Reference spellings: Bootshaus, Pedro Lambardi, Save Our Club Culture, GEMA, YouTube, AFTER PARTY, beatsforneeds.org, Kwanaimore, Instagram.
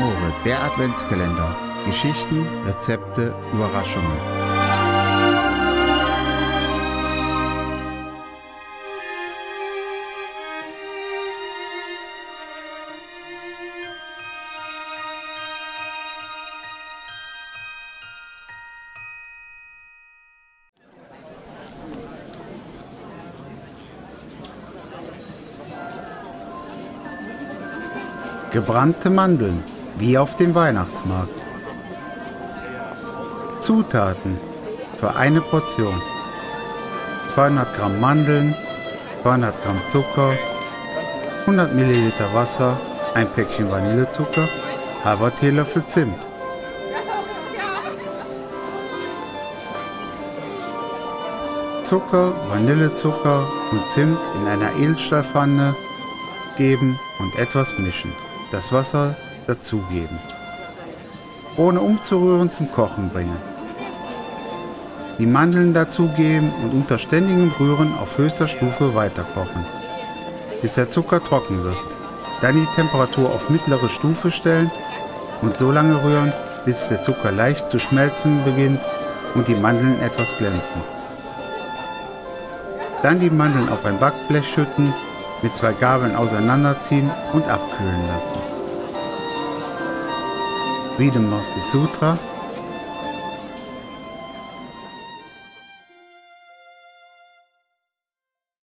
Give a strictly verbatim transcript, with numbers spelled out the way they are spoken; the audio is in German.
Kwanaimore, der Adventskalender. Geschichten, Rezepte, Überraschungen. Gebrannte Mandeln, wie auf dem Weihnachtsmarkt. Zutaten für eine Portion: zweihundert Gramm Mandeln, zweihundert Gramm Zucker, hundert Milliliter Wasser, ein Päckchen Vanillezucker, halber Teelöffel Zimt. Zucker, Vanillezucker und Zimt in einer Edelstahlpfanne geben und etwas mischen. Das Wasser dazugeben. Ohne umzurühren zum Kochen bringen. Die Mandeln dazugeben und unter ständigem Rühren auf höchster Stufe weiterkochen, bis der Zucker trocken wird. Dann die Temperatur auf mittlere Stufe stellen und so lange rühren, bis der Zucker leicht zu schmelzen beginnt und die Mandeln etwas glänzen. Dann die Mandeln auf ein Backblech schütten, mit zwei Gabeln auseinanderziehen und abkühlen lassen. Wie dem Sutra.